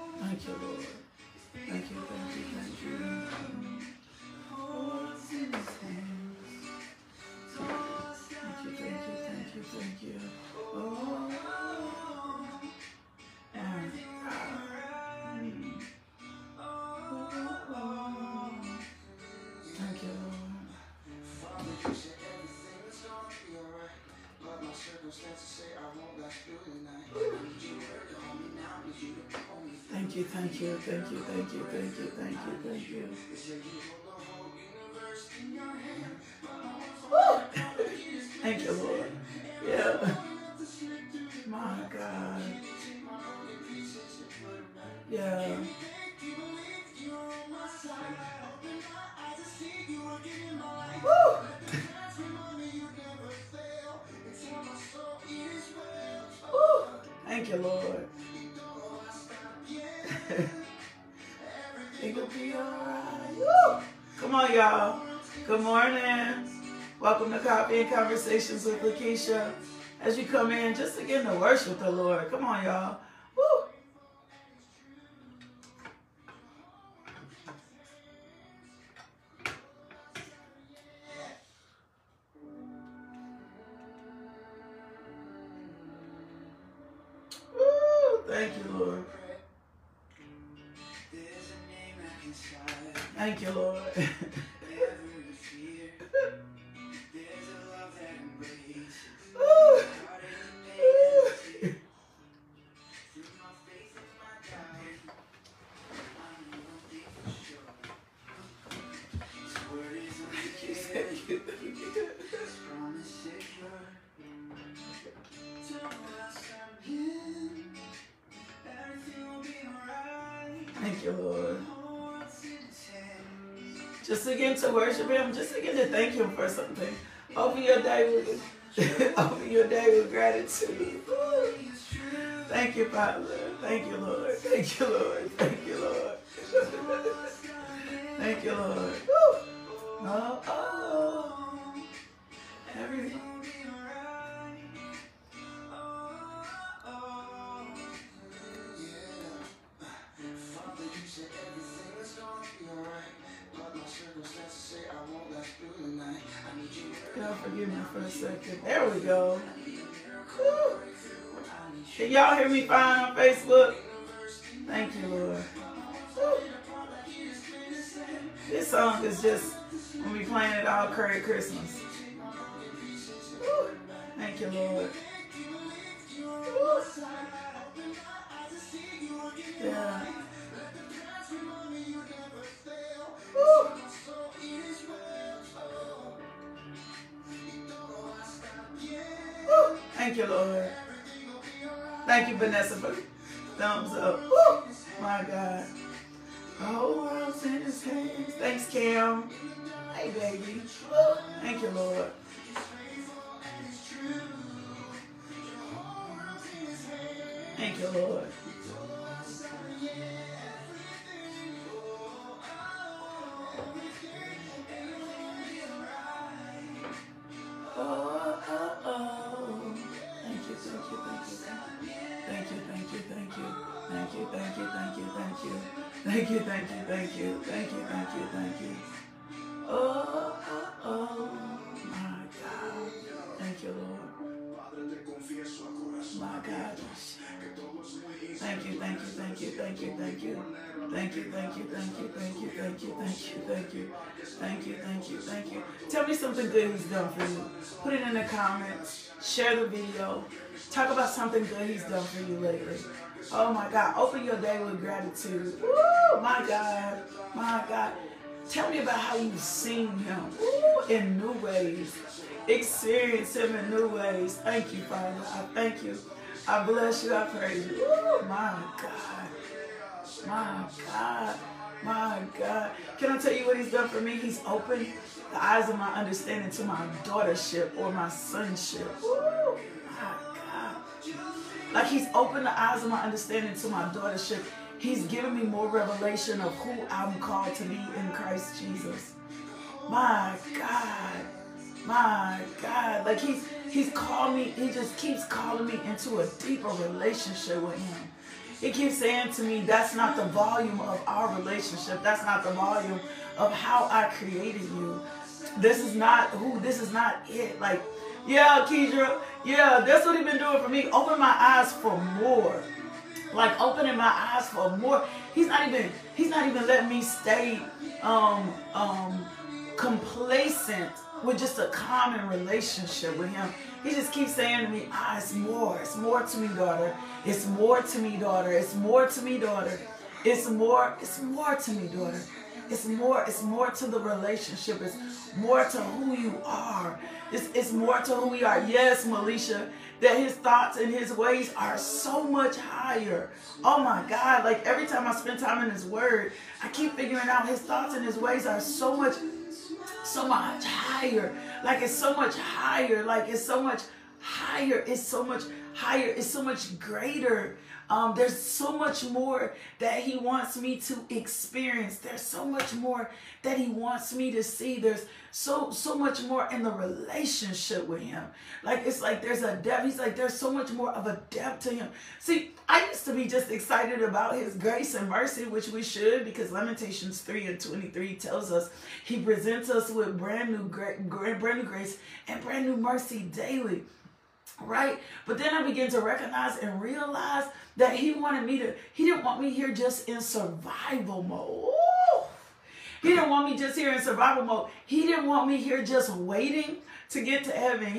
Thank you, Lord. Thank you, Lord. Thank you, thank you. Thank you. Oh, thank you, Lord. Father, you said everything was gonna be alright, but my circumstances say I won't last through the night. Thank you, thank you, thank you, thank you, thank you, thank you, thank you. Thank you, Lord. Yeah. My God. Yeah. Woo! Woo! Thank you, Lord. It'll be alright. Woo! Come on, y'all. Good morning. Welcome to Coffee and Conversations with Lakeisha. As you come in, just again to worship the Lord. Come on, y'all. Woo! Woo! Thank you, Lord. Thank you, Lord. To worship him, just to get to thank him for something. Open your day with gratitude. Woo. Thank you, Father. Thank you, Lord. Thank you, Lord. Thank you, Lord. Thank you, Lord. Woo. Oh, oh. Everything. God, forgive me for a second. There we go. Woo. Can y'all hear me fine on Facebook? Thank you, Lord. Woo. This song is just when we playing it all curry Christmas. Woo. Thank you, Lord. Woo. Yeah. Woo. Woo. Thank you, Lord. Thank you, Vanessa, for the thumbs up. Woo. My God. The whole world's in his hands. Thanks, Cam. Hey, baby. Woo. Thank you, Lord. Thank you, Lord. Oh, oh, oh. Thank you, thank you, thank you, thank you, thank you, thank you, thank you, thank you, thank you, thank you, thank you, thank you, thank you, thank you, thank you. Oh, oh, oh. My God. Thank you, Lord. My God. Thank you, thank you, thank you, thank you, thank you. Thank you, thank you, thank you, thank you, thank you, thank you, thank you, thank you, thank you, thank you. Tell me something good he's done for you. Put it in the comments. Share the video. Talk about something good he's done for you lately. Oh my God. Open your day with gratitude. Woo! My God. My God. Tell me about how you've seen him in new ways. Experience him in new ways. Thank you, Father. I thank you. I bless you. I praise you. Ooh, my God. My God. My God. Can I tell you what he's done for me? He's opened the eyes of my understanding to my daughtership or my sonship. Ooh, my God. Like he's opened the eyes of my understanding to my daughtership. He's given me more revelation of who I'm called to be in Christ Jesus. My God. My God. Like he's called me. He just keeps calling me into a deeper relationship with him. He keeps saying to me, that's not the volume of our relationship. That's not the volume of how I created you. This is not it. Like, yeah, Keidra, yeah, that's what he's been doing for me. Open my eyes for more. Like opening my eyes for more. He's not even letting me stay complacent with just a common relationship with him. He just keeps saying to me, ah, it's more. It's more to me, daughter. It's more to me, daughter. It's more to me, daughter. It's more to me, daughter. It's more to the relationship. It's more to who you are. It's more to who we are. Yes, Melisha, that his thoughts and his ways are so much higher. Oh my God, like every time I spend time in his word, I keep figuring out his thoughts and his ways are so much higher. Like it's so much higher. Like it's so much higher. It's so much higher. It's so much greater. There's so much more that he wants me to experience. There's so much more that he wants me to see. There's so much more in the relationship with him. Like it's like there's a depth. He's like there's so much more of a depth to him. See, I used to be just excited about his grace and mercy, which we should, because Lamentations 3:23 tells us he presents us with brand new grace and brand new mercy daily. Right? But then I began to recognize and realize that he didn't want me here just in survival mode. Ooh. He didn't want me just here in survival mode. He didn't want me here just waiting to get to heaven.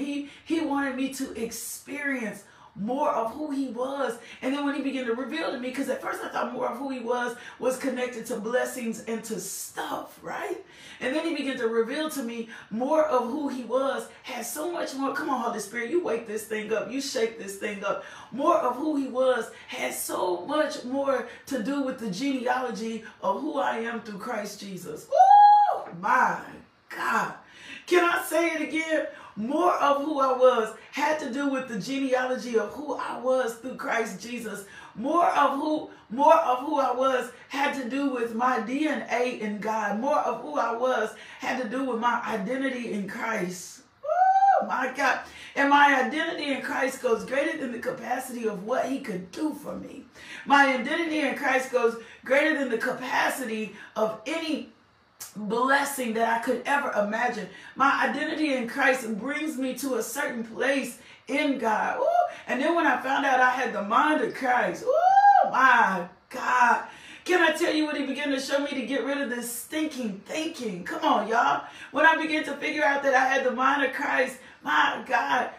He wanted me to experience more of who he was. And then when he began to reveal to me, because at first I thought more of who he was connected to blessings and to stuff, right? And then he began to reveal to me more of who he was, had so much more. Come on, Holy Spirit, you wake this thing up. You shake this thing up. More of who he was had so much more to do with the genealogy of who I am through Christ Jesus. Woo! My God. Can I say it again? More of who I was had to do with the genealogy of who I was through Christ Jesus. More of who I was had to do with my DNA in God. More of who I was had to do with my identity in Christ. Oh my God. And my identity in Christ goes greater than the capacity of what he could do for me. My identity in Christ goes greater than the capacity of any blessing that I could ever imagine. My identity in Christ brings me to a certain place in God. Ooh. And then when I found out I had the mind of Christ, oh my God. Can I tell you what he began to show me to get rid of this stinking thinking? Come on, y'all. When I began to figure out that I had the mind of Christ, my God,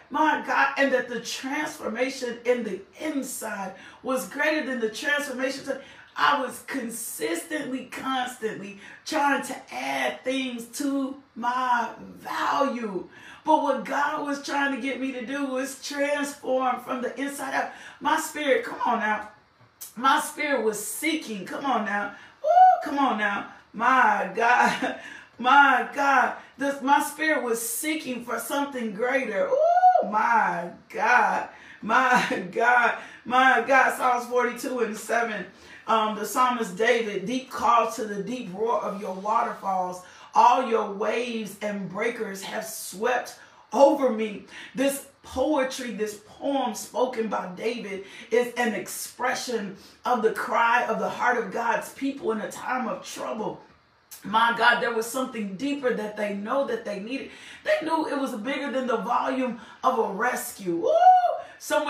and that the transformation in the inside was greater than the transformation to I was constantly trying to add things to my value. But what God was trying to get me to do was transform from the inside out. My spirit, come on now. My spirit was seeking. Come on now. Ooh, come on now. My God. My God. My spirit was seeking for something greater. Ooh, my God. My God. My God. Psalms 42:7. The psalmist David, deep calls to the deep roar of your waterfalls. All your waves and breakers have swept over me. This poetry, this poem spoken by David is an expression of the cry of the heart of God's people in a time of trouble. My God, there was something deeper that they know that they needed. They knew it was bigger than the volume of a rescue. Ooh! So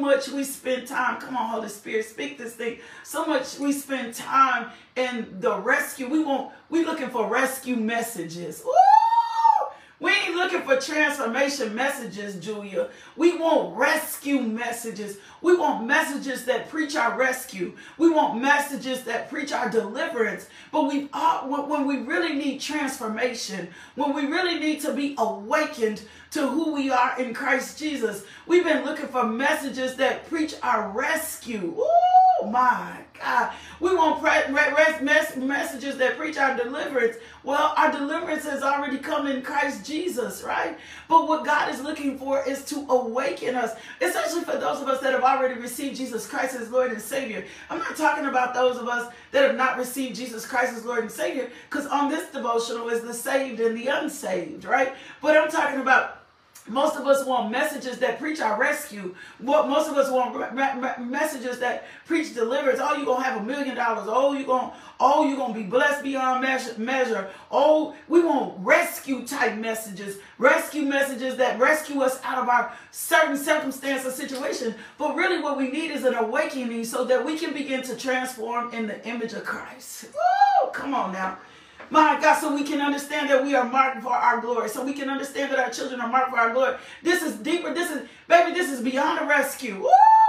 much we spend time. Come on, Holy Spirit, speak this thing. So much we spend time in the rescue. We're looking for rescue messages. Ooh! We ain't looking for transformation messages, Julia. We want rescue messages. We want messages that preach our rescue. We want messages that preach our deliverance. But when we really need transformation, when we really need to be awakened to who we are in Christ Jesus, we've been looking for messages that preach our rescue. Oh my God. We want messages that preach our deliverance. Well, our deliverance has already come in Christ Jesus, right? But what God is looking for is to awaken us, especially for those of us that have already received Jesus Christ as Lord and Savior. I'm not talking about those of us that have not received Jesus Christ as Lord and Savior, because on this devotional is the saved and the unsaved, right? But I'm talking about most of us want messages that preach our rescue. Most of us want messages that preach deliverance. Oh, you're going to have $1 million. Oh, you're going to be blessed beyond measure. Oh, we want rescue type messages. Rescue messages that rescue us out of our certain circumstance or situation. But really what we need is an awakening so that we can begin to transform in the image of Christ. Woo, come on now. My God, so we can understand that we are marked for our glory. So we can understand that our children are marked for our glory. This is deeper. This is beyond a rescue.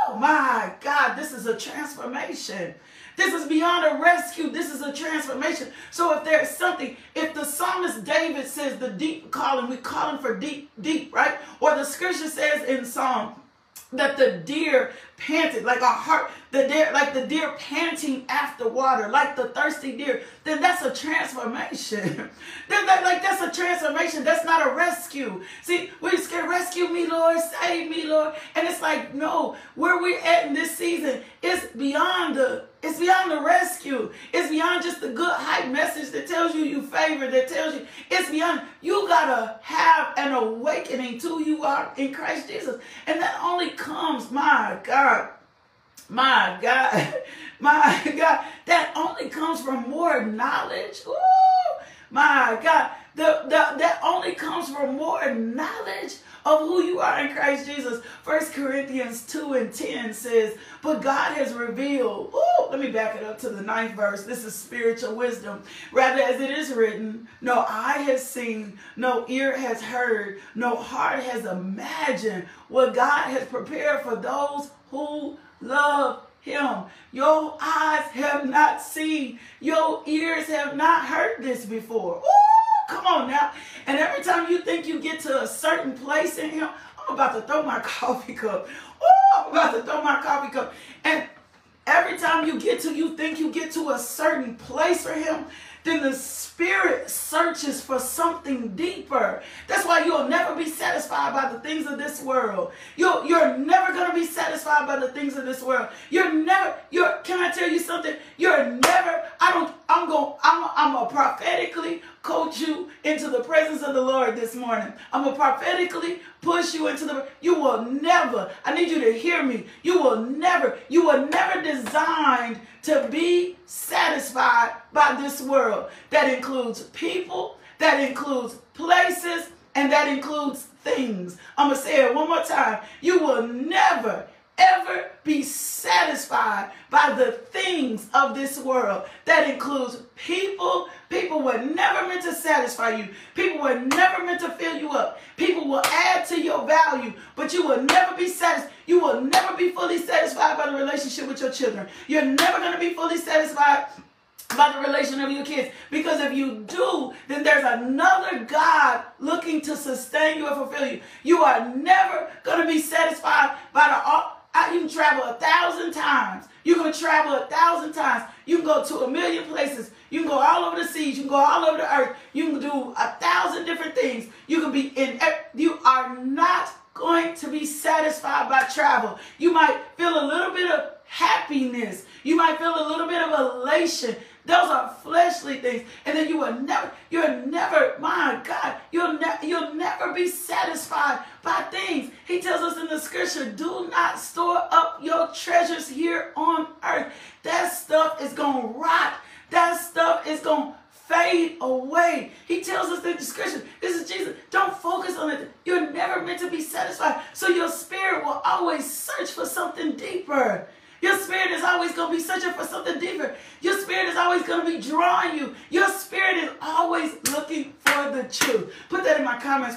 Oh, my God, this is a transformation. This is beyond a rescue. This is a transformation. So if there's something, if the psalmist David says the deep calling, we calling for deep, deep, right? Or the scripture says in Psalm that the deer panted, like a heart, like the deer panting after water, like the thirsty deer, then that's a transformation. That's a transformation. That's not a rescue. See, we just get rescue me, Lord, save me, Lord. And it's like, no, where we're at in this season is beyond the rescue. It's beyond just the good hype message that tells you you favored, that tells you. It's beyond. You gotta have an awakening to who you are in Christ Jesus. And that only comes, my God, my God, my God, that only comes from more knowledge. Ooh, my God, that only comes from more knowledge of who you are in Christ Jesus. 1 Corinthians 2:10 says, but God has revealed, let me back it up to the 9th verse. This is spiritual wisdom. Rather, as it is written, no eye has seen, no ear has heard, no heart has imagined what God has prepared for those who love Him. Your eyes have not seen, your ears have not heard this before. Ooh, come on now. And every time you think you get to a certain place in Him, I'm about to throw my coffee cup. Oh, I'm about to throw my coffee cup. And every time you think you get to a certain place for Him, then the Spirit searches for something deeper. That's why you'll never be satisfied by the things of this world. You're never going to be satisfied by the things of this world. Can I tell you something? I'm going to prophetically coach you into the presence of the Lord this morning. I'm going to prophetically push you into the, I need you to hear me. You were never designed to be satisfied by this world. That includes people, that includes places, and that includes things. I'm going to say it one more time. You will never, ever be satisfied by the things of this world. That includes people. People were never meant to satisfy you. People were never meant to fill you up. People will add to your value, but you will never be satisfied. You will never be fully satisfied by the relationship with your children. You're never going to be fully satisfied by the relation of your kids. Because if you do, then there's another God looking to sustain you and fulfill you. You are never going to be satisfied by the... You can travel 1,000 times. You can travel 1,000 times. You can go to 1,000,000 places. You can go all over the seas. You can go all over the earth. You can do 1,000 different things. You can be in. You are not going to be satisfied by travel. You might feel a little bit of happiness. You might feel a little bit of elation. Those are fleshly things. And then you'll never be satisfied by things. He tells us in the scripture, do not store up your treasures here on earth. That stuff is going to rot. That stuff is going to fade away. He tells us in the scripture, this is Jesus, don't focus on it. You're never meant to be satisfied. So your spirit will always search for something deeper. Your spirit is always going to be searching for something deeper. Your spirit is always going to be drawing you. Your spirit is always looking for the truth. Put that in my comments.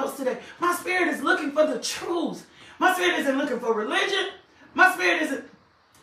notes today. My spirit is looking for the truth. My spirit isn't looking for religion. My spirit isn't.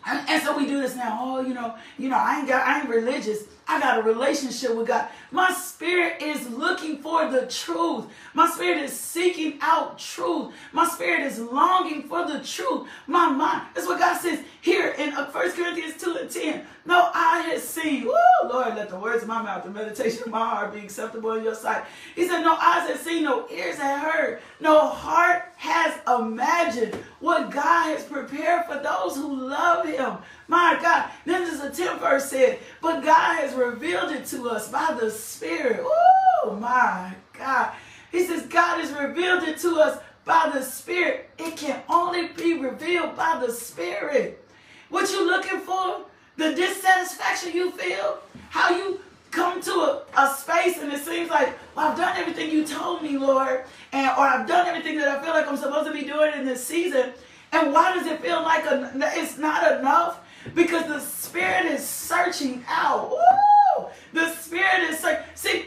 And so we do this now. Oh, I ain't religious. I got a relationship with God. My spirit is looking for the truth. My spirit is seeking out truth. My spirit is longing for the truth. My mind. That's what God says here in 1 Corinthians 2:10. No eye has seen. Woo, Lord, let the words of my mouth, the meditation of my heart be acceptable in your sight. He said, no eyes have seen, no ears have heard, no heart has imagined what God has prepared for those who love him. My God. Then there's a 10th verse said, but God has revealed it to us by the Spirit. Oh, my God. He says, God has revealed it to us by the Spirit. It can only be revealed by the Spirit. What you looking for? The dissatisfaction you feel? How you come to a space and it seems like, well, I've done everything you told me, Lord, or I've done everything that I feel like I'm supposed to be doing in this season. And why does it feel like it's not enough? Because the Spirit is searching out. Woo! The Spirit is searching. See,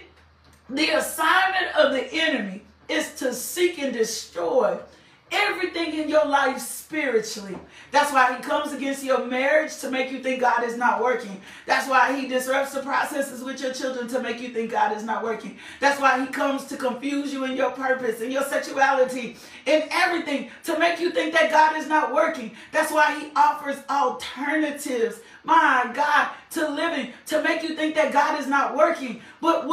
the assignment of the enemy is to seek and destroy everything in your life spiritually. That's why he comes against your marriage to make you think God is not working. That's why he disrupts the processes with your children to make you think God is not working. That's why he comes to confuse you in your purpose, in your sexuality, in everything to make you think that God is not working. That's why he offers alternatives, my God, to living to make you think that God is not working. But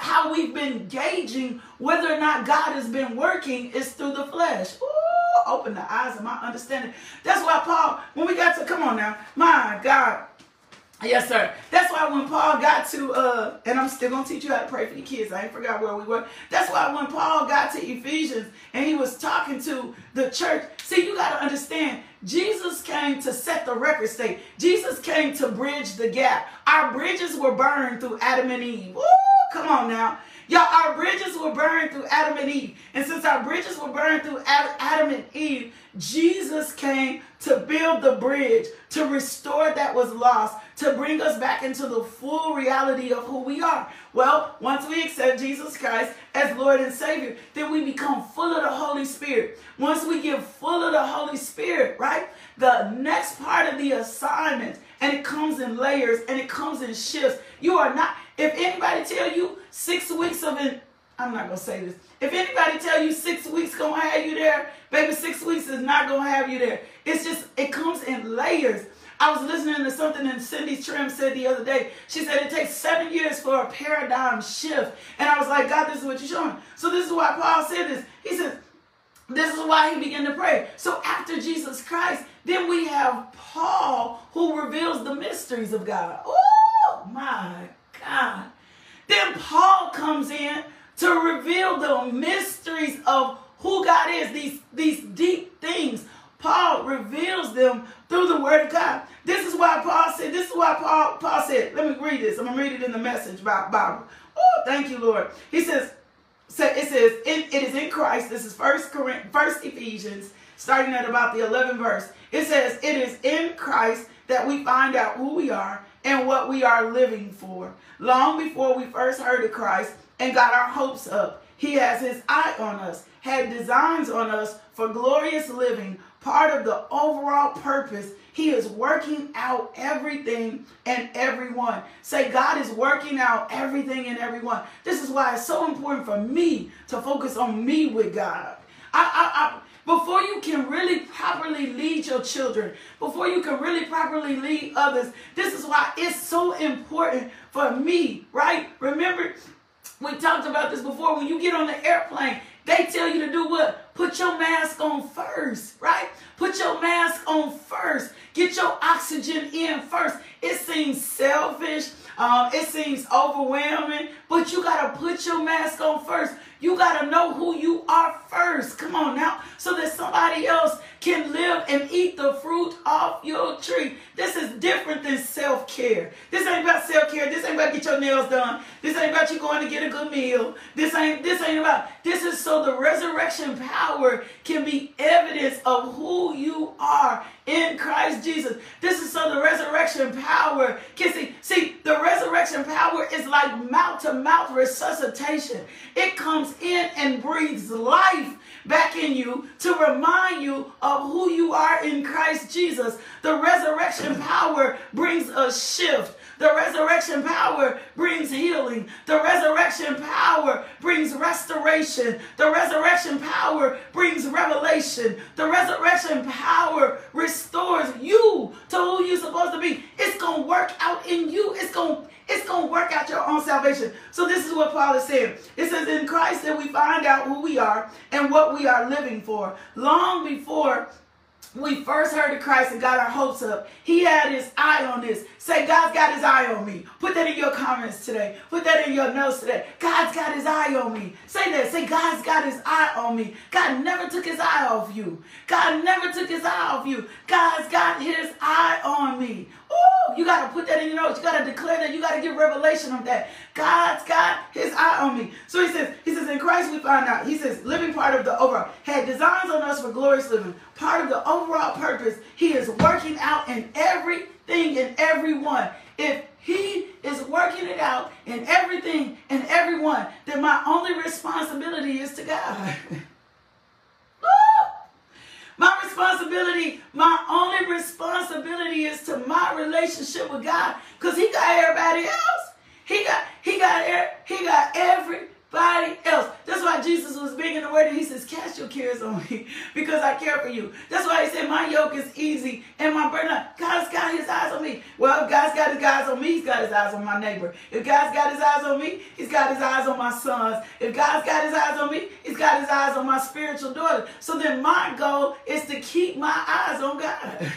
how we've been gauging whether or not God has been working is through the flesh. Ooh, open the eyes of my understanding. That's why Paul, when we got to, come on now, my God. Yes, sir. That's why when Paul got to, and I'm still going to teach you how to pray for your kids. I ain't forgot where we were. That's why when Paul got to Ephesians and he was talking to the church, see, you got to understand, Jesus came to set the record straight. Jesus came to bridge the gap. Our bridges were burned through Adam and Eve. Ooh, come on now. Y'all, our bridges were burned through Adam and Eve. And since our bridges were burned through Adam and Eve, Jesus came to build the bridge, to restore that was lost, to bring us back into the full reality of who we are. Well, once we accept Jesus Christ as Lord and Savior, then we become full of the Holy Spirit. Once we get full of the Holy Spirit, right, the next part of the assignment, and it comes in layers, and it comes in shifts. You are not, if anybody tell you 6 weeks of it, I'm not going to say this. If anybody tell you 6 weeks going to have you there, baby, 6 weeks is not going to have you there. It's just, it comes in layers. I was listening to something that Cindy Trim said the other day. She said it takes 7 years for a paradigm shift. And I was like, God, this is what you're showing. So this is why Paul said this. He says, this is why he began to pray. So after Jesus Christ, then we have Paul who reveals the mysteries of God. Oh, my God. Then Paul comes in to reveal the mysteries of who God is, these deep things. Paul reveals them through the word of God. This is why Paul said, Paul said, let me read this. I'm going to read it in the Message Bible. Oh, thank you, Lord. He says, it is in Christ. This is 1 Ephesians, starting at about the 11th verse. It says, it is in Christ that we find out who we are and what we are living for. Long before we first heard of Christ and got our hopes up, he has his eye on us, had designs on us for glorious living, part of the overall purpose. He is working out everything and everyone. Say, God is working out everything and everyone. This is why it's so important for me to focus on me with God. Before you can really properly lead your children, before you can really properly lead others, this is why it's so important for me, right? Remember, we talked about this before. When you get on the airplane, they tell you to do what? Put your mask on first, right? Put your mask on first. Get your oxygen in first. It seems selfish. It seems overwhelming, but you got to put your mask on first. You got to know who you are first. Come on now. So that somebody else can live and eat the fruit off your tree. This is different than self-care. This ain't about self-care. This ain't about get your nails done. This ain't about you going to get a good meal. This ain't about, this is so the resurrection power can be evidence of who you are in Christ Jesus. This is so the resurrection power can see the resurrection power is like mouth-to-mouth resuscitation. It comes in and breathes life back in you to remind you of who you are in Christ Jesus. The resurrection power brings a shift. The resurrection power brings healing. The resurrection power brings restoration. The resurrection power brings revelation. The resurrection power restores you to who you're supposed to be. It's going to work out in you. It's going to work out your own salvation. So this is what Paul is saying. It says in Christ that we find out who we are and what we are living for. Long before we first heard of Christ and got our hopes up, he had his eye on this. Say, God's got his eye on me. Put that in your comments today. Put that in your notes today. God's got his eye on me. Say that. Say, God's got his eye on me. God never took his eye off you. God never took his eye off you. God's got his eye on me. Ooh, you got to put that in your notes. You got to declare that. You got to give revelation of that. God's got his eye on me. So he says, in Christ we find out. He says, living part of the overall. Had designs on us for glorious living. Part of the overall purpose. He is working out in everything and everyone. If he is working it out in everything and everyone, then my only responsibility is to God. My responsibility, my only responsibility is to my relationship with God, because he got everybody else. He got everybody else. That's why Jesus was big in the word, and he says, cast your cares on me because I care for you. That's why he said, my yoke is easy and my burden. God's got his eyes on me. Well, if God's got his eyes on me, he's got his eyes on my neighbor. If God's got his eyes on me, he's got his eyes on my sons. If God's got his eyes on me, he's got his eyes on my spiritual daughter. So then my goal is to keep my eyes on God.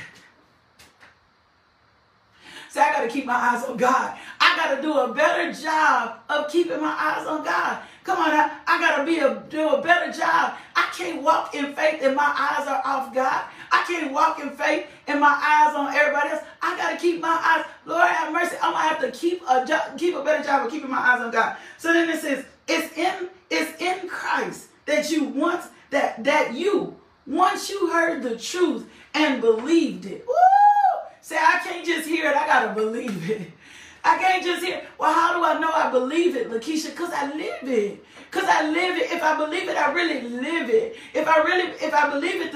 So I got to keep my eyes on God. I got to do a better job of keeping my eyes on God. Come on, I got to do a better job. I can't walk in faith and my eyes are off God. I can't walk in faith and my eyes on everybody else. I got to keep my eyes. Lord have mercy. I'm going to have to keep a better job of keeping my eyes on God. So then it says, it's in Christ that you once, that you once you heard the truth and believed it. Woo! Say, I can't just hear it. I got to believe it. I can't just hear it. Well, how do I know I believe it, Lakeisha? Because I live it. Because I live it. If I believe it, I really live it. If I believe it,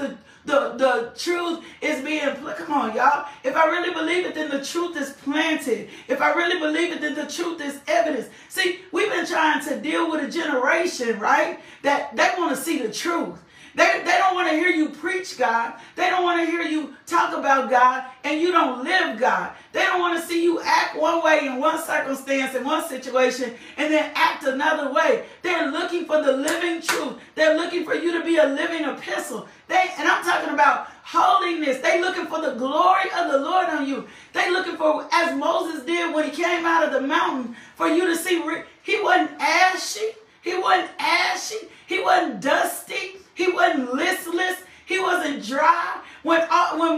the truth is being, come on, y'all. If I really believe it, then the truth is planted. If I really believe it, then the truth is evidence. See, we've been trying to deal with a generation, right, that they want to see the truth. They don't want to hear you preach God. They don't want to hear you talk about God and you don't live God. They don't want to see you act one way in one circumstance, in one situation, and then act another way. They're looking for the living truth. They're looking for you to be a living epistle. And I'm talking about holiness. They looking for the glory of the Lord on you. They looking for, as Moses did when he came out of the mountain, for you to see he wasn't ashy. He wasn't ashy. He wasn't dusty. He wasn't listless. He wasn't dry. When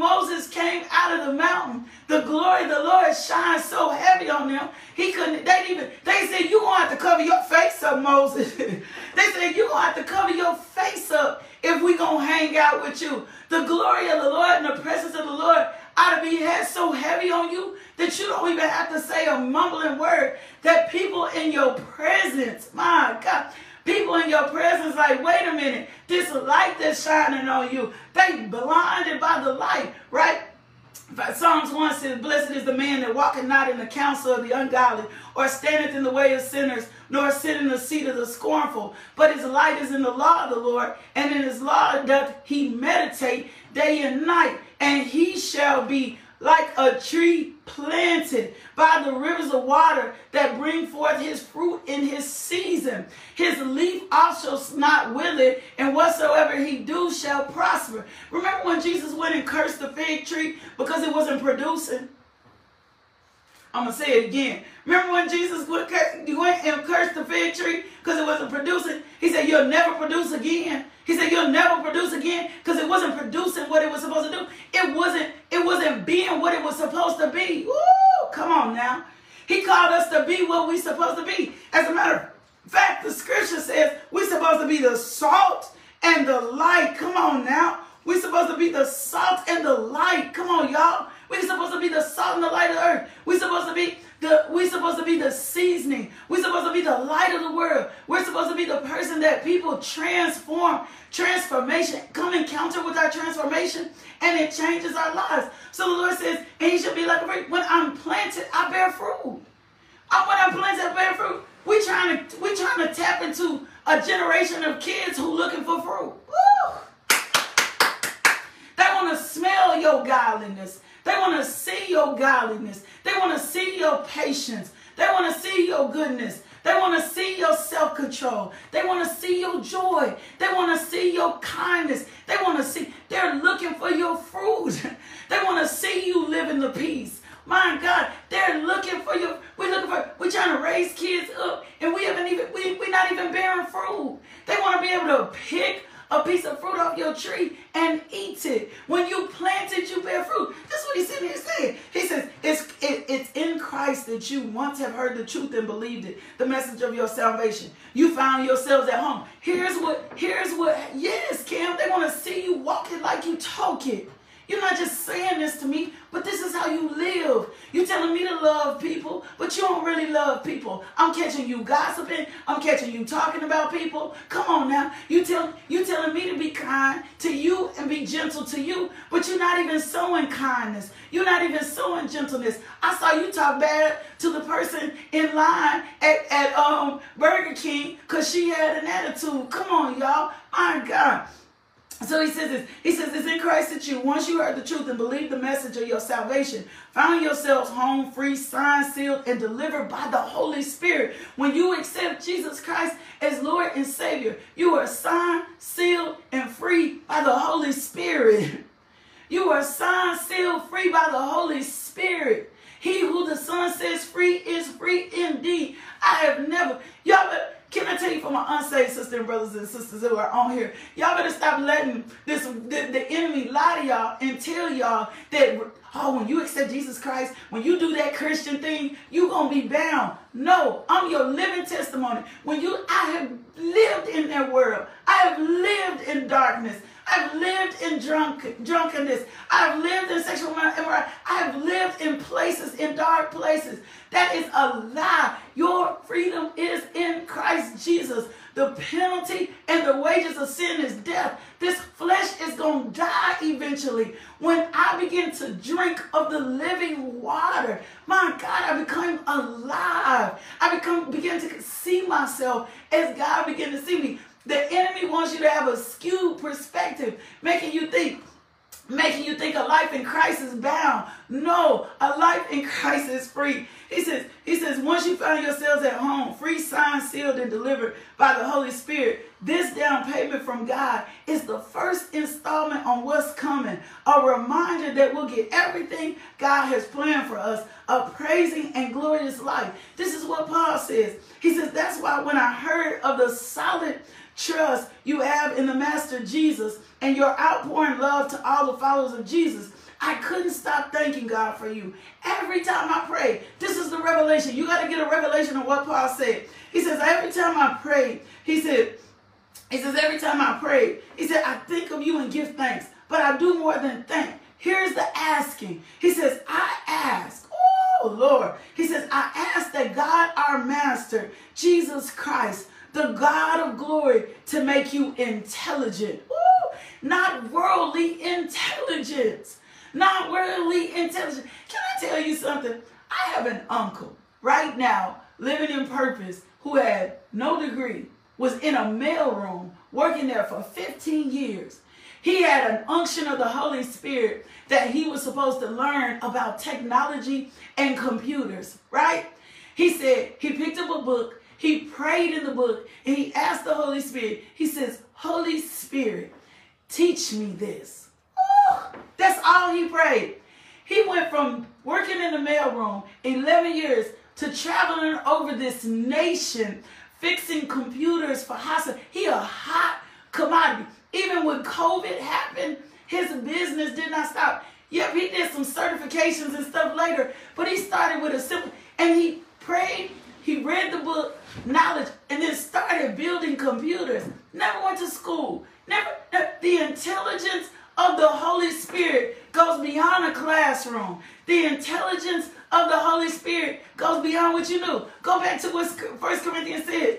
Moses came out of the mountain, the glory of the Lord shined so heavy on them. He couldn't. They said, "You're gonna have to cover your face up, Moses." They said, "You're gonna have to cover your face up if we gonna hang out with you." The glory of the Lord and the presence of the Lord ought to be so heavy on you that you don't even have to say a mumbling word. That people in your presence, my God. People in your presence like, wait a minute, this light that's shining on you, they blinded by the light, right? Psalms 1 says, blessed is the man that walketh not in the counsel of the ungodly, or standeth in the way of sinners, nor sit in the seat of the scornful. But his light is in the law of the Lord, and in his law doth he meditate day and night, and he shall be like a tree planted by the rivers of water that bring forth his fruit in his season. His leaf also shall not wither, and whatsoever he do shall prosper. Remember when Jesus went and cursed the fig tree because it wasn't producing? I'm going to say it again. Remember when Jesus went and cursed the fig tree because it wasn't producing? He said, you'll never produce again. He said, you'll it'll never produce again because it wasn't producing what it was supposed to do. It wasn't being what it was supposed to be. Ooh, come on now. He called us to be what we're supposed to be. As a matter of fact, the scripture says we're supposed to be the salt and the light. Come on now. We're supposed to be the salt and the light. Come on, y'all. We're supposed to be the salt and the light of the earth. We're supposed to be the seasoning. We're supposed to be the light of the world. We're supposed to be the person that people transformation, come encounter with our transformation, and it changes our lives. So the Lord says, and he should be like a tree. When I'm planted, I bear fruit. We're trying to tap into a generation of kids who looking for fruit. Woo! They want to smell your godliness. They want to see your godliness. They want to see your patience. They want to see your goodness. They want to see your self-control. They want to see your joy. They want to see your kindness. They want to see, they're looking for your fruit. They want to see you live in the peace. My God, they're looking for you. We're trying to raise kids up and we're not even bearing fruit. They want to be able to pick a piece of fruit off your tree and eat it. When you plant it, you bear fruit. That's what he's sitting here saying. He says, it's in Christ that you once have heard the truth and believed it, the message of your salvation. You found yourselves at home. Yes, Cam, they want to see you walk it like you talk it. You're not just saying this to me, but this is how you live. You're telling me to love people, but you don't really love people. I'm catching you gossiping. I'm catching you talking about people. Come on now. You're telling me to be kind to you and be gentle to you, but you're not even sowing kindness. You're not even sowing gentleness. I saw you talk bad to the person in line at Burger King because she had an attitude. Come on, y'all. My God. So he says this. He says, it's in Christ that you, once you heard the truth and believed the message of your salvation, found yourselves home, free, signed, sealed, and delivered by the Holy Spirit. When you accept Jesus Christ as Lord and Savior, you are signed, sealed, and free by the Holy Spirit. You are signed, sealed, free by the Holy Spirit. He who the Son says free is free indeed. Can I tell you for my unsaved sisters and brothers and sisters who are on here, y'all better stop letting the enemy lie to y'all and tell y'all that, oh, when you accept Jesus Christ, when you do that Christian thing, you're going to be bound. No, I'm your living testimony. I have lived in that world. I have lived in darkness. I've lived in drunkenness. I've lived in sexual immorality. I've lived in places, in dark places. That is a lie. Your freedom is in Christ Jesus. The penalty and the wages of sin is death. This flesh is going to die eventually. When I begin to drink of the living water, my God, I become alive. I begin to see myself as God began to see me. The enemy wants you to have a skewed perspective, making you think a life in Christ is bound. No, a life in Christ is free. He says, once you find yourselves at home, free, signed, sealed, and delivered by the Holy Spirit, this down payment from God is the first installment on what's coming. A reminder that we'll get everything God has planned for us, a praising and glorious life. This is what Paul says. He says, that's why when I heard of the solid trust you have in the Master Jesus and your outpouring love to all the followers of Jesus, I couldn't stop thanking God for you. Every time I pray, this is the revelation. You got to get a revelation of what Paul said. He says, every time I prayed, he said, I think of you and give thanks, but I do more than thank. Here's the asking. He says, I ask. Oh, Lord. He says, I ask that God, our Master, Jesus Christ, the God of glory, to make you intelligent. Ooh, not worldly intelligence. Not worldly intelligence. Can I tell you something? I have an uncle right now living in purpose who had no degree, was in a mailroom working there for 15 years. He had an unction of the Holy Spirit that he was supposed to learn about technology and computers, right? He said he picked up a book. He prayed in the book and he asked the Holy Spirit. He says, Holy Spirit, teach me this. Ooh, that's all he prayed. He went from working in the mailroom 11 years to traveling over this nation, fixing computers for hospitals. He a hot commodity. Even Even when COVID happened, his business did not stop. Yep, he did some certifications and stuff later, but he started with a simple, and he prayed, he read the book, knowledge, and then started building computers. Never went to school. The intelligence of the Holy Spirit goes beyond a classroom. The intelligence of the Holy Spirit goes beyond what you knew. Go back to what 1 Corinthians says.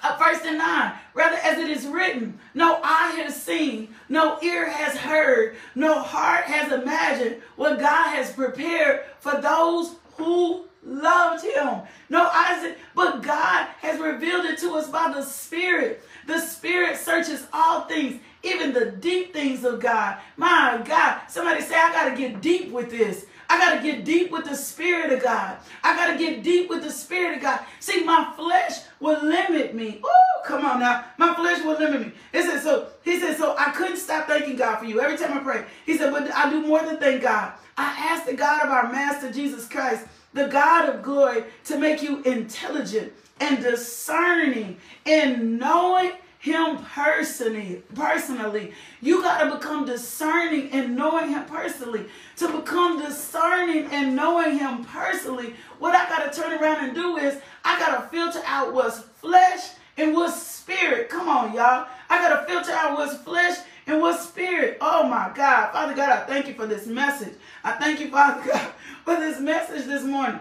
1 and 9, rather as it is written, no eye has seen, no ear has heard, no heart has imagined what God has prepared for those who loved him. No eyes, but God has revealed it to us by the Spirit. The Spirit searches all things, even the deep things of God. My God, somebody say, I got to get deep with this. I got to get deep with the Spirit of God. I got to get deep with the Spirit of God. See, my flesh will limit me. Oh, come on now. My flesh will limit me. He said, so I couldn't stop thanking God for you. Every time I pray, he said, but I do more than thank God. I ask the God of our Master Jesus Christ, the God of glory, to make you intelligent and discerning and knowing him personally. You got to become discerning and knowing him personally. To become discerning and knowing him personally, what I got to turn around and do is I got to filter out what's flesh and what's spirit. Come on, y'all. I got to filter out what's flesh and what's spirit. Oh, my God. Father God, I thank you for this message. I thank you, Father God, for this message this morning.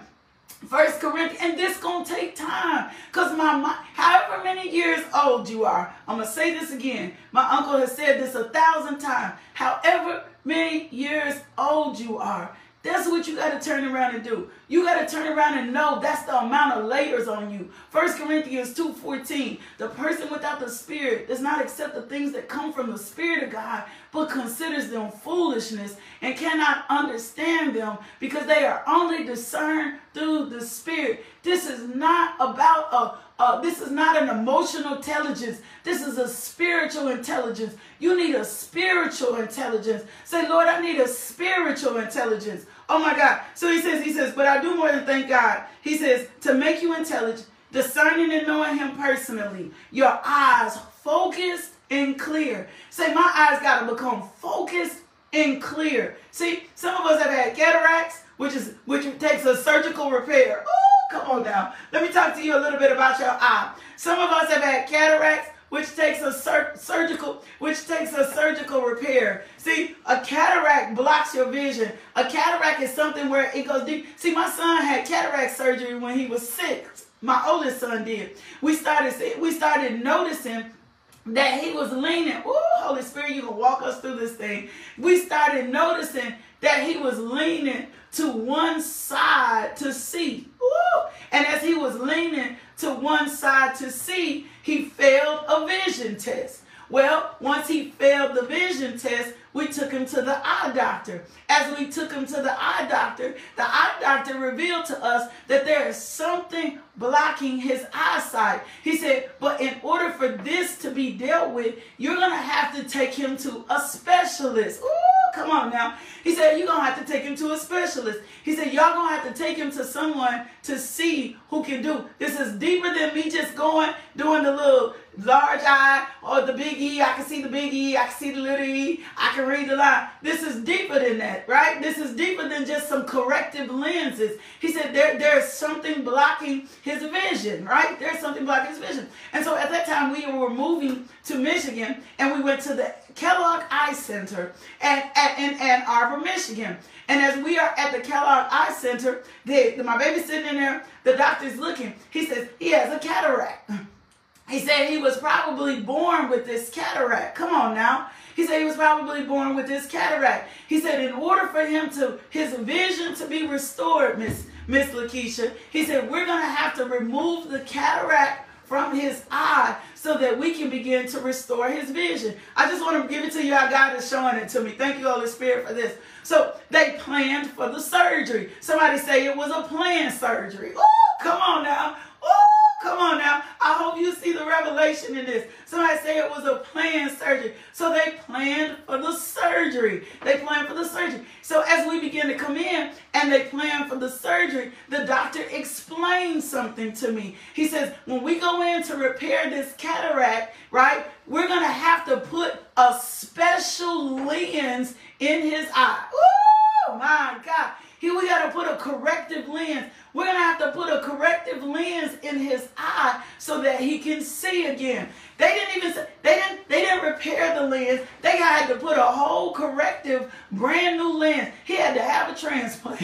1 Corinthians, and this gonna take time, because my however many years old you are, I'm gonna say this again, my uncle has said this 1,000 times, however many years old you are, that's what you got to turn around and do. You got to turn around and know that's the amount of layers on you. 1 Corinthians 2:14, the person without the Spirit does not accept the things that come from the Spirit of God, but considers them foolishness and cannot understand them because they are only discerned through the Spirit. This is not about this is not an emotional intelligence. This is a spiritual intelligence. You need a spiritual intelligence. Say, Lord, I need a spiritual intelligence. Oh, my God. So he says, but I do more than thank God. He says, to make you intelligent, discerning and knowing him personally. Your eyes focused and clear. Say, my eyes got to become focused and clear. See, some of us have had cataracts, which takes a surgical repair. Ooh. Come on down. Let me talk to you a little bit about your eye. Some of us have had cataracts, which takes a surgical repair. See, a cataract blocks your vision. A cataract is something where it goes deep. See, my son had cataract surgery when he was 6. My oldest son did. We started noticing that he was leaning. Ooh, Holy Spirit, you can walk us through this thing. We started noticing that he was leaning to one side to see. Woo! And as he was leaning to one side to see, he failed a vision test. Well, once he failed the vision test, we took him to the eye doctor. As we took him to the eye doctor revealed to us that there is something blocking his eyesight. He said, but in order for this to be dealt with, you're going to have to take him to a specialist. Ooh! Come on now. He said, you're going to have to take him to a specialist. He said, y'all going to have to take him to someone to see who can do. This is deeper than me just going, doing the little large eye or the big E. I can see the big E. I can see the little E. I can read the line. This is deeper than that, right? This is deeper than just some corrective lenses. He said, there's something blocking his vision, right? There's something blocking his vision. And so at that time, we were moving to Michigan, and we went to the Kellogg Eye Center in Ann Arbor, Michigan. And as we are at the Kellogg Eye Center, my baby's sitting in there, the doctor's looking. He says, he has a cataract. He said he was probably born with this cataract. Come on now. He said he was probably born with this cataract. He said in order for his vision to be restored, Miss Lakeisha, he said we're going to have to remove the cataract from his eye so that we can begin to restore his vision. I just want to give it to you how God is showing it to me. Thank you, Holy Spirit, for this. So they planned for the surgery. Somebody say it was a planned surgery. Oh, come on now. Oh, come on now. I hope you see the revelation in this. Somebody say it was a planned surgery. So they planned for the surgery. They planned for the surgery. So as we begin to come in and they plan for the surgery, the doctor explained something to me. He says, when we go in to repair this cataract, right, we're going to have to put a special lens in his eye. Oh, my God. Here we got to put a corrective lens. We're going to have to put a corrective lens in his eye so that he can see again. They didn't even, they didn't repair the lens. They had to put a whole corrective, brand new lens. He had to have a transplant.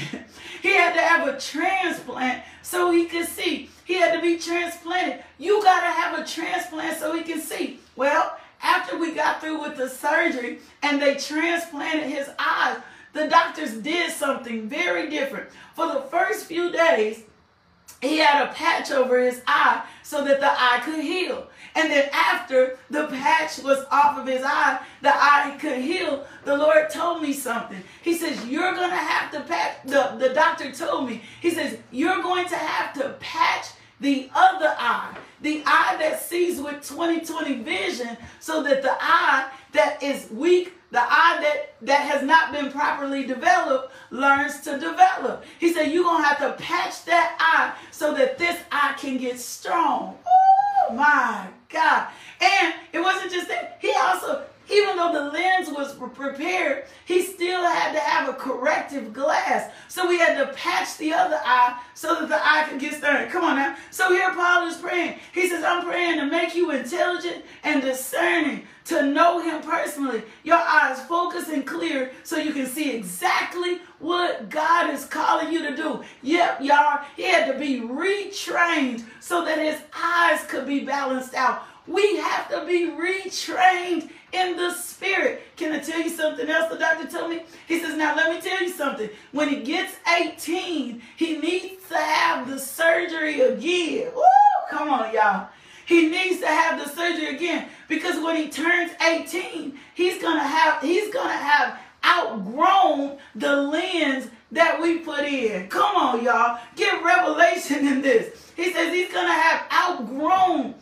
He had to have a transplant so he could see. He had to be transplanted. You got to have a transplant so he can see. Well, after we got through with the surgery and they transplanted his eyes, the doctors did something very different. For the first few days, he had a patch over his eye so that the eye could heal. And then after the patch was off of his eye, the eye could heal. The Lord told me something. He says, you're going to have to patch. The doctor told me, he says, you're going to have to patch the other eye, the eye that sees with 20/20 vision, so that the eye that is weak, the eye that has not been properly developed, learns to develop. He said, you're going to have to patch that eye so that this eye can get strong. Oh, my God. And it wasn't just that. He also, even though the lens was prepared, he still had to have a corrective glass. So we had to patch the other eye so that the eye could get started. Come on now. So here Paul is praying. He says, I'm praying to make you intelligent and discerning, to know him personally. Your eyes focus and clear so you can see exactly what God is calling you to do. Yep, y'all, he had to be retrained so that his eyes could be balanced out. We have to be retrained in the spirit. Can I tell you something else the doctor told me? He says, now let me tell you something. When he gets 18, he needs to have the surgery again. Ooh, come on, y'all. He needs to have the surgery again, because when he turns 18, he's gonna have outgrown the lens that we put in. Come on, y'all. Get revelation in this. He says he's gonna have outgrown.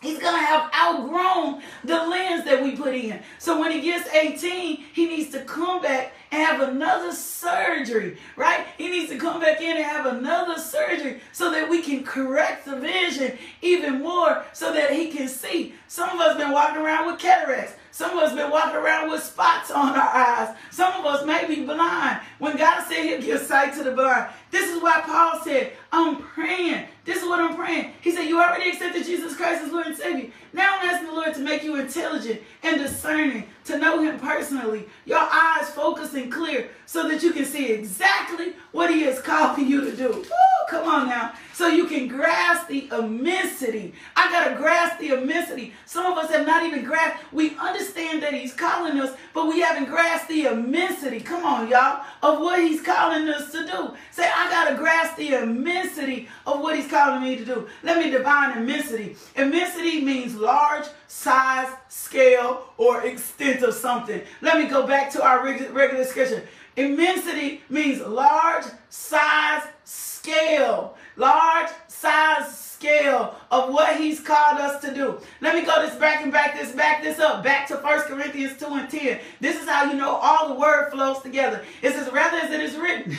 He's going to have outgrown the lens that we put in. So when he gets 18, he needs to come back and have another surgery, right? He needs to come back in and have another surgery so that we can correct the vision even more so that he can see. Some of us have been walking around with cataracts. Some of us been walking around with spots on our eyes. Some of us may be blind. When God said he'll give sight to the blind, this is why Paul said, I'm praying. This is what I'm praying. He said, you already accepted Jesus Christ as Lord and Savior. Now I'm asking the Lord to make you intelligent and discerning, to know him personally. Your eyes focused and clear so that you can see exactly what he is calling you to do. Ooh, come on now. So you can grasp the immensity. I got to grasp the immensity. Some of us have not even grasped. We understand that he's calling us, but we haven't grasped the immensity. Come on, y'all, of what he's calling us to do. Say, I got to grasp the immensity of what he's calling me to do. Let me define immensity. Immensity means large, size, scale, or extent of something. Let me go back to our regular discussion. Immensity means large, size, scale. Large, size, scale of what he's called us to do. Let me go this back and back this up, back to 1 Corinthians 2:10. This is how you know all the word flows together. It says, rather as it is written.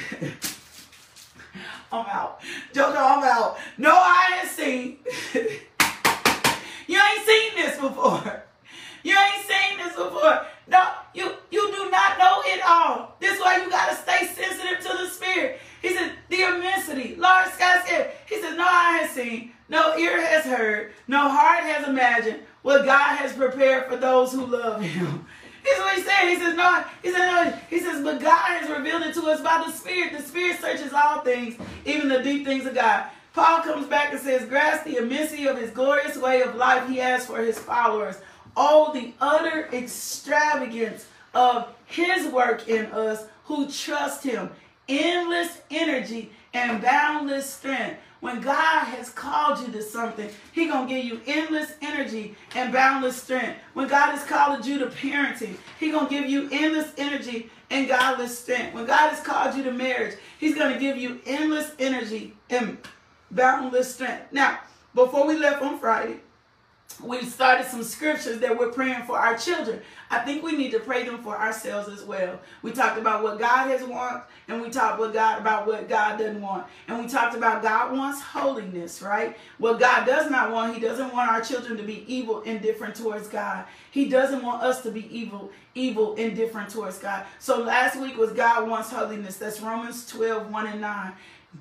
I'm out. Jojo, I'm out. No eye has seen. You ain't seen this before. You ain't seen this before. No, you do not know it all. This is why you got to stay sensitive to the spirit. He said, the immensity, large sky scale. He says, no eye has seen, no ear has heard, no heart has imagined what God has prepared for those who love him. This is what he said. He says, no. He said, no. He says, but God has revealed it to us by the Spirit. The Spirit searches all things, even the deep things of God. Paul comes back and says, grasp the immensity of his glorious way of life he has for his followers. Oh, the utter extravagance of his work in us who trust him. Endless energy and boundless strength. When God has called you to something, he's going to give you endless energy and boundless strength. When God has called you to parenting, he's going to give you endless energy and godless strength. When God has called you to marriage, he's going to give you endless energy and boundless strength. Now, before we left on Friday, we started some scriptures that we're praying for our children. I think we need to pray them for ourselves as well. We talked about what God has wants, and we talked about what God doesn't want. And we talked about God wants holiness, right? What God does not want, he doesn't want our children to be evil, indifferent towards God. He doesn't want us to be evil, indifferent towards God. So last week was God wants holiness. That's Romans 12:1 and 9.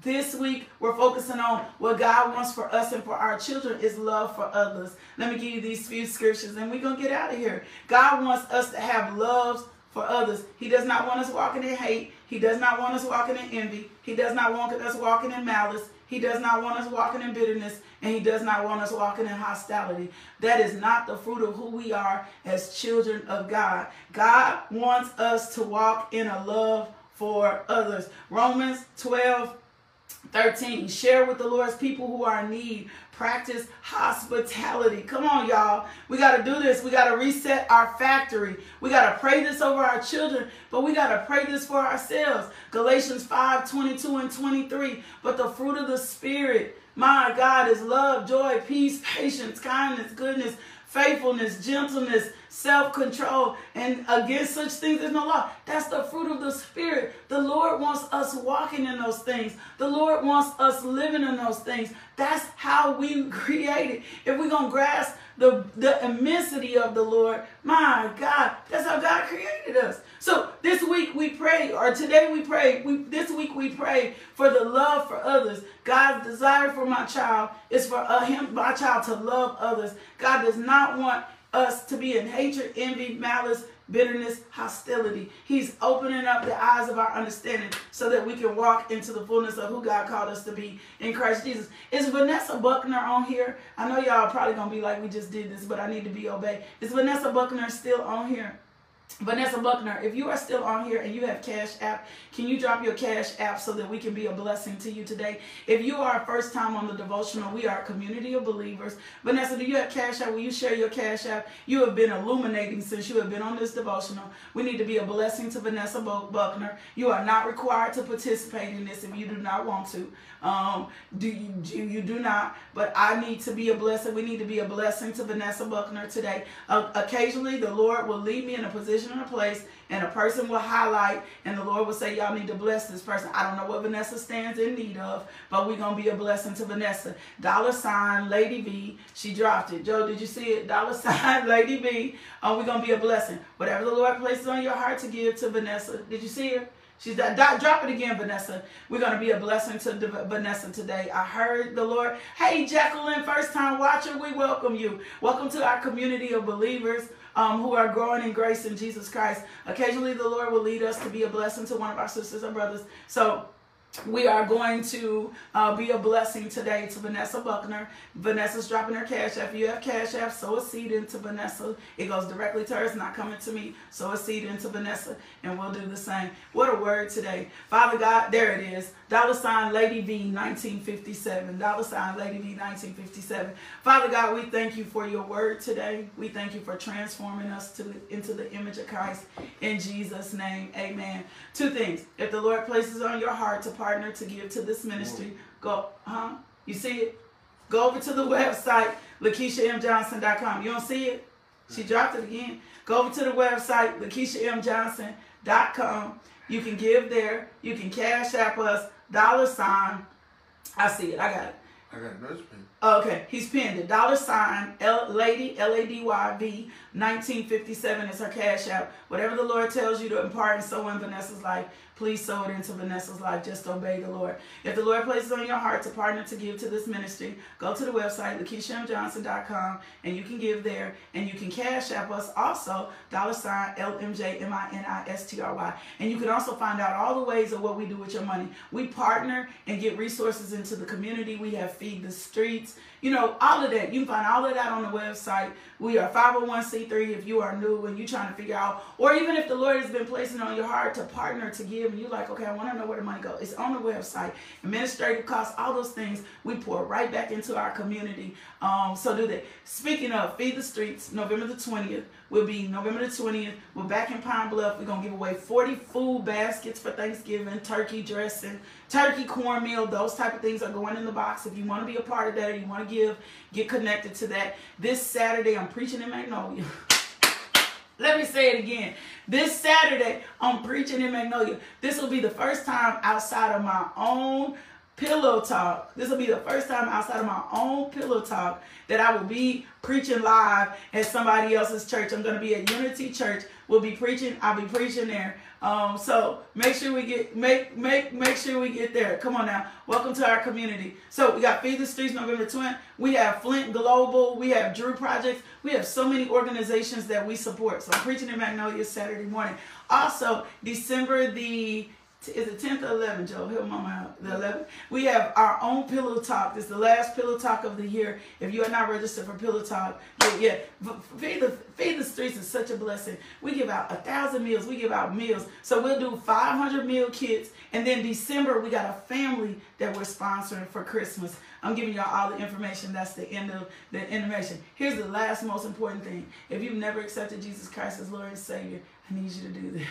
This week, we're focusing on what God wants for us and for our children is love for others. Let me give you these few scriptures and we're going to get out of here. God wants us to have love for others. He does not want us walking in hate. He does not want us walking in envy. He does not want us walking in malice. He does not want us walking in bitterness, and he does not want us walking in hostility. That is not the fruit of who we are as children of God. God wants us to walk in a love for others. Romans 12:13, share with the Lord's people who are in need. Practice hospitality. Come on, y'all. We got to do this. We got to reset our factory. We got to pray this over our children, but we got to pray this for ourselves. Galatians 5:22 and 23, but the fruit of the Spirit, my God, is love, joy, peace, patience, kindness, goodness, faithfulness, gentleness, self-control, and against such things there's no law. That's the fruit of the Spirit. The Lord wants us walking in those things. The Lord wants us living in those things. That's how we created. If we're going to grasp the immensity of the Lord, my God, that's how God created us. So this week we pray, or today we pray, this week we pray for the love for others. God's desire for my child is for my child to love others. God does not want us to be in hatred, envy, malice, bitterness, hostility. He's opening up the eyes of our understanding so that we can walk into the fullness of who God called us to be in Christ Jesus. Is Vanessa Buckner on here? I know y'all are probably going to be like, we just did this, but I need to be obeyed. Is Vanessa Buckner still on here? Vanessa Buckner, if you are still on here and you have Cash App, can you drop your Cash App so that we can be a blessing to you today? If you are first time on the devotional, we are a community of believers. Vanessa, do you have Cash App? Will you share your Cash App? You have been illuminating since you have been on this devotional. We need to be a blessing to Vanessa Buckner. You are not required to participate in this if you do not want to. You do not, but I need to be a blessing. We need to be a blessing to Vanessa Buckner today. Occasionally, the Lord will lead me in a position in a place, and a person will highlight, and the Lord will say, y'all need to bless this person. I don't know what Vanessa stands in need of, but we're going to be a blessing to Vanessa. $ Lady V, she dropped it. Joe, did you see it? $ Lady V. We're going to be a blessing. Whatever the Lord places on your heart to give to Vanessa. Did you see it? She's that. Drop it again, Vanessa. We're going to be a blessing to Vanessa today. I heard the Lord. Hey, Jacqueline, first time watcher, we welcome you. Welcome to our community of believers who are growing in grace in Jesus Christ. Occasionally, the Lord will lead us to be a blessing to one of our sisters and brothers. So we are going to be a blessing today to Vanessa Buckner. Vanessa's dropping her Cash App. If you have Cash App, sow a seed into Vanessa. It goes directly to her. It's not coming to me. Sow a seed into Vanessa, and we'll do the same. What a word today. Father God, there it is. $ Lady V 1957. $ Lady V 1957. Father God, we thank you for your word today. We thank you for transforming us into the image of Christ. In Jesus' name, amen. Two things. If the Lord places on your heart to partner to give to this ministry, go, you see it? Go over to the website, LakeishaMJohnson.com. You don't see it? She dropped it again. Go over to the website, LakeishaMJohnson.com. You can give there. You can Cash App us, $. I see it. I got it. I got a nurse pen. Okay, he's pinned it. $ Lady, LADYV, 1957 is her Cash App. Whatever the Lord tells you to impart and sow in Vanessa's life, please sow it into Vanessa's life. Just obey the Lord. If the Lord places on your heart to partner to give to this ministry, go to the website, LakeishaMJohnson.com, and you can give there, and you can Cash App us also, $ LMJMINISTRY. And you can also find out all the ways of what we do with your money. We partner and get resources into the community. We have Feed the Streets. You know, all of that. You can find all of that on the website. We are 501c3 if you are new and you're trying to figure out, or even if the Lord has been placing on your heart to partner to give, and you're like, okay, I want to know where the money goes. It's on the website. Administrative costs, all those things, we pour right back into our community. So do that. Speaking of Feed the Streets, November the 20th. We'll be November the 20th. We're back in Pine Bluff. We're going to give away 40 food baskets for Thanksgiving, turkey dressing, turkey cornmeal. Those type of things are going in the box. If you want to be a part of that or you want to to give, get connected to that. This Saturday, I'm preaching in Magnolia. Let me say it again. This Saturday, I'm preaching in Magnolia. This will be the first time outside of my own pillow talk. This will be the first time outside of my own pillow talk that I will be preaching live at somebody else's church. I'm going to be at Unity Church. We'll be preaching. I'll be preaching there. So make sure we get make sure we get there. Come on now. Welcome to our community. So we got Feed the Streets November 20th. We have Flint Global. We have Drew Projects. We have so many organizations that we support. So I'm preaching in Magnolia Saturday morning. Also, December the is it 10th or 11th, Joe? Help Mama out. The 11th. We have our own Pillow Talk. This is the last Pillow Talk of the year. If you are not registered for Pillow Talk, yeah. Feed the Streets is such a blessing. We give out 1,000 meals. We give out meals. So we'll do 500 meal kits. And then December, we got a family that we're sponsoring for Christmas. I'm giving y'all all the information. That's the end of the information. Here's the last most important thing. If you've never accepted Jesus Christ as Lord and Savior, I need you to do that.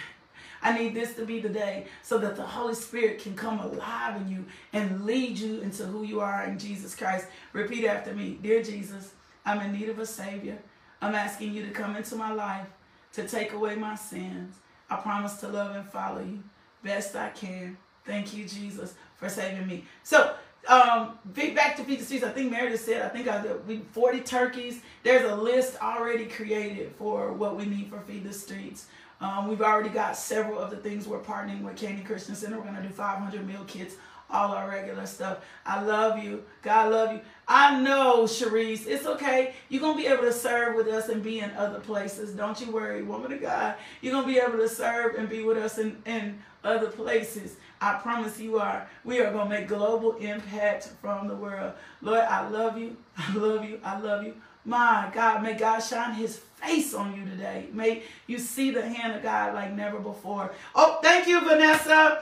I need this to be the day so that the Holy Spirit can come alive in you and lead you into who you are in Jesus Christ. Repeat after me. Dear Jesus, I'm in need of a Savior. I'm asking you to come into my life to take away my sins. I promise to love and follow you best I can. Thank you, Jesus, for saving me. So, back to Feed the Streets. I think Meredith said, I think I did 40 turkeys. There's a list already created for what we need for Feed the Streets. We've already got several of the things we're partnering with Candy Christian Center. We're going to do 500 meal kits, all our regular stuff. I love you. God love you. I know, Sharice, it's okay. You're going to be able to serve with us and be in other places. Don't you worry, woman of God. You're going to be able to serve and be with us in other places. I promise you are. We are going to make global impact from the world. Lord, I love you. I love you. I love you. My God, may God shine his face on you today. May you see the hand of God like never before. Oh, thank you, Vanessa.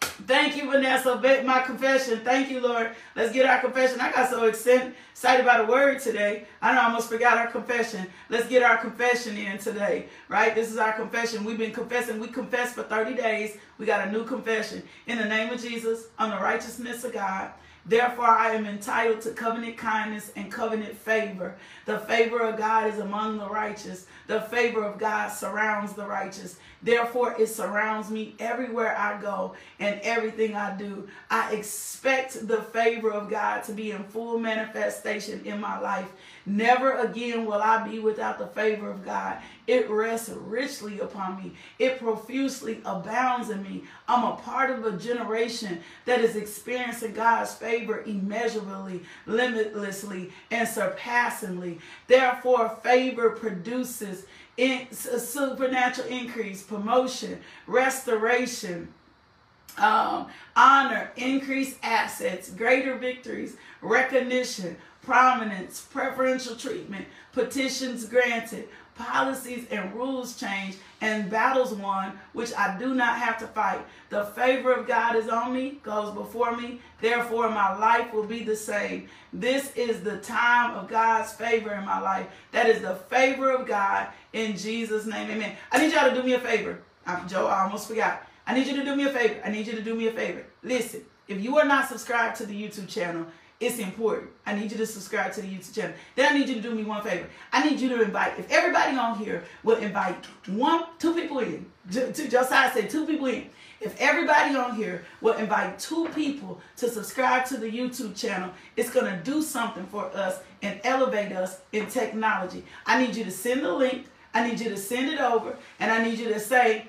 Thank you, Vanessa. My confession. Thank you, Lord. Let's get our confession. I got so excited about a word today. I know I almost forgot our confession. Let's get our confession in today, right? This is our confession. We've been confessing. We confessed for 30 days. We got a new confession. In the name of Jesus, I'm the righteousness of God. Therefore, I am entitled to covenant kindness and covenant favor. The favor of God is among the righteous. The favor of God surrounds the righteous. Therefore, it surrounds me everywhere I go and everything I do. I expect the favor of God to be in full manifestation in my life. Never again will I be without the favor of God. It rests richly upon me. It profusely abounds in me. I'm a part of a generation that is experiencing God's favor immeasurably, limitlessly, and surpassingly. Therefore, favor produces supernatural increase, promotion, restoration, honor, increased assets, greater victories, recognition, prominence, preferential treatment, petitions granted, policies and rules change, and battles won, which I do not have to fight. The favor of God is on me, goes before me. Therefore, my life will be the same. This is the time of God's favor in my life. That is the favor of God in Jesus' name. Amen. I need y'all to do me a favor. Joe, I almost forgot. I need you to do me a favor. I need you to do me a favor. Listen, if you are not subscribed to the YouTube channel, it's important. I need you to subscribe to the YouTube channel. Then I need you to do me one favor. I need you to invite, if everybody on here will invite two people in. Josiah said 2 people in. If everybody on here will invite 2 people to subscribe to the YouTube channel, it's going to do something for us and elevate us in technology. I need you to send the link. I need you to send it over. And I need you to say,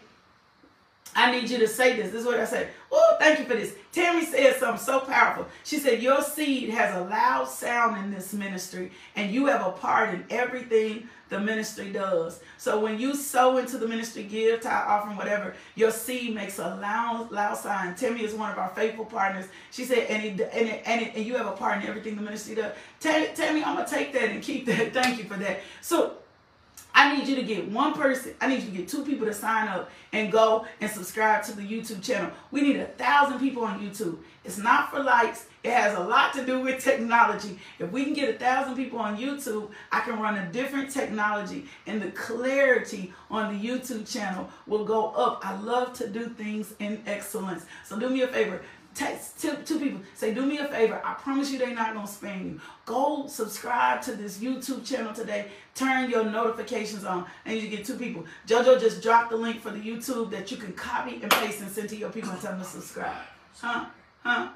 this. This is what I say. Oh, thank you for this. Tammy said something so powerful. She said, your seed has a loud sound in this ministry, and you have a part in everything the ministry does. So when you sow into the ministry, give, tithe, offering, whatever, your seed makes a loud sound. Tammy is one of our faithful partners. She said, and you have a part in everything the ministry does. Tammy, I'm going to take that and keep that. Thank you for that. So I need you to get one person. I need you to get 2 people to sign up and go and subscribe to the YouTube channel. We need 1,000 people on YouTube. It's not for likes. It has a lot to do with technology. If we can get 1,000 people on YouTube, I can run a different technology, and the clarity on the YouTube channel will go up. I love to do things in excellence. So do me a favor. Text two people. Say, do me a favor. I promise you they're not going to spam you. Go subscribe to this YouTube channel today. Turn your notifications on and you get two people. JoJo just dropped the link for the YouTube that you can copy and paste and send to your people and tell them to subscribe. Huh? We live on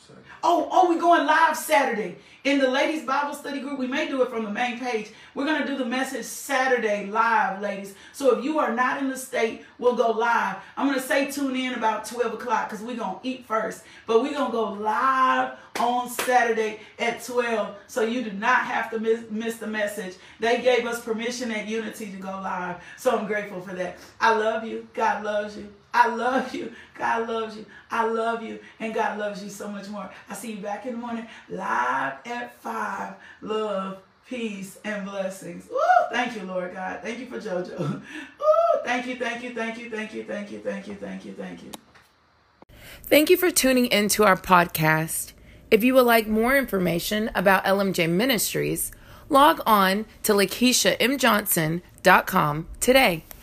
Saturday. Oh, we're going live Saturday. In the ladies Bible study group, we may do it from the main page. We're going to do the message Saturday live, ladies. So if you are not in the state, we'll go live. I'm going to say tune in about 12 o'clock because we're going to eat first. But we're going to go live on Saturday at 12. So you do not have to miss the message. They gave us permission at Unity to go live. So I'm grateful for that. I love you. God loves you. I love you. God loves you. I love you. And God loves you so much more. I see you back in the morning, live at 5. Love, peace, and blessings. Ooh, thank you, Lord God. Thank you for JoJo. Ooh, thank you, thank you, thank you, thank you, thank you, thank you, thank you, thank you. Thank you for tuning into our podcast. If you would like more information about LMJ Ministries, log on to LakeishaMJohnson.com today.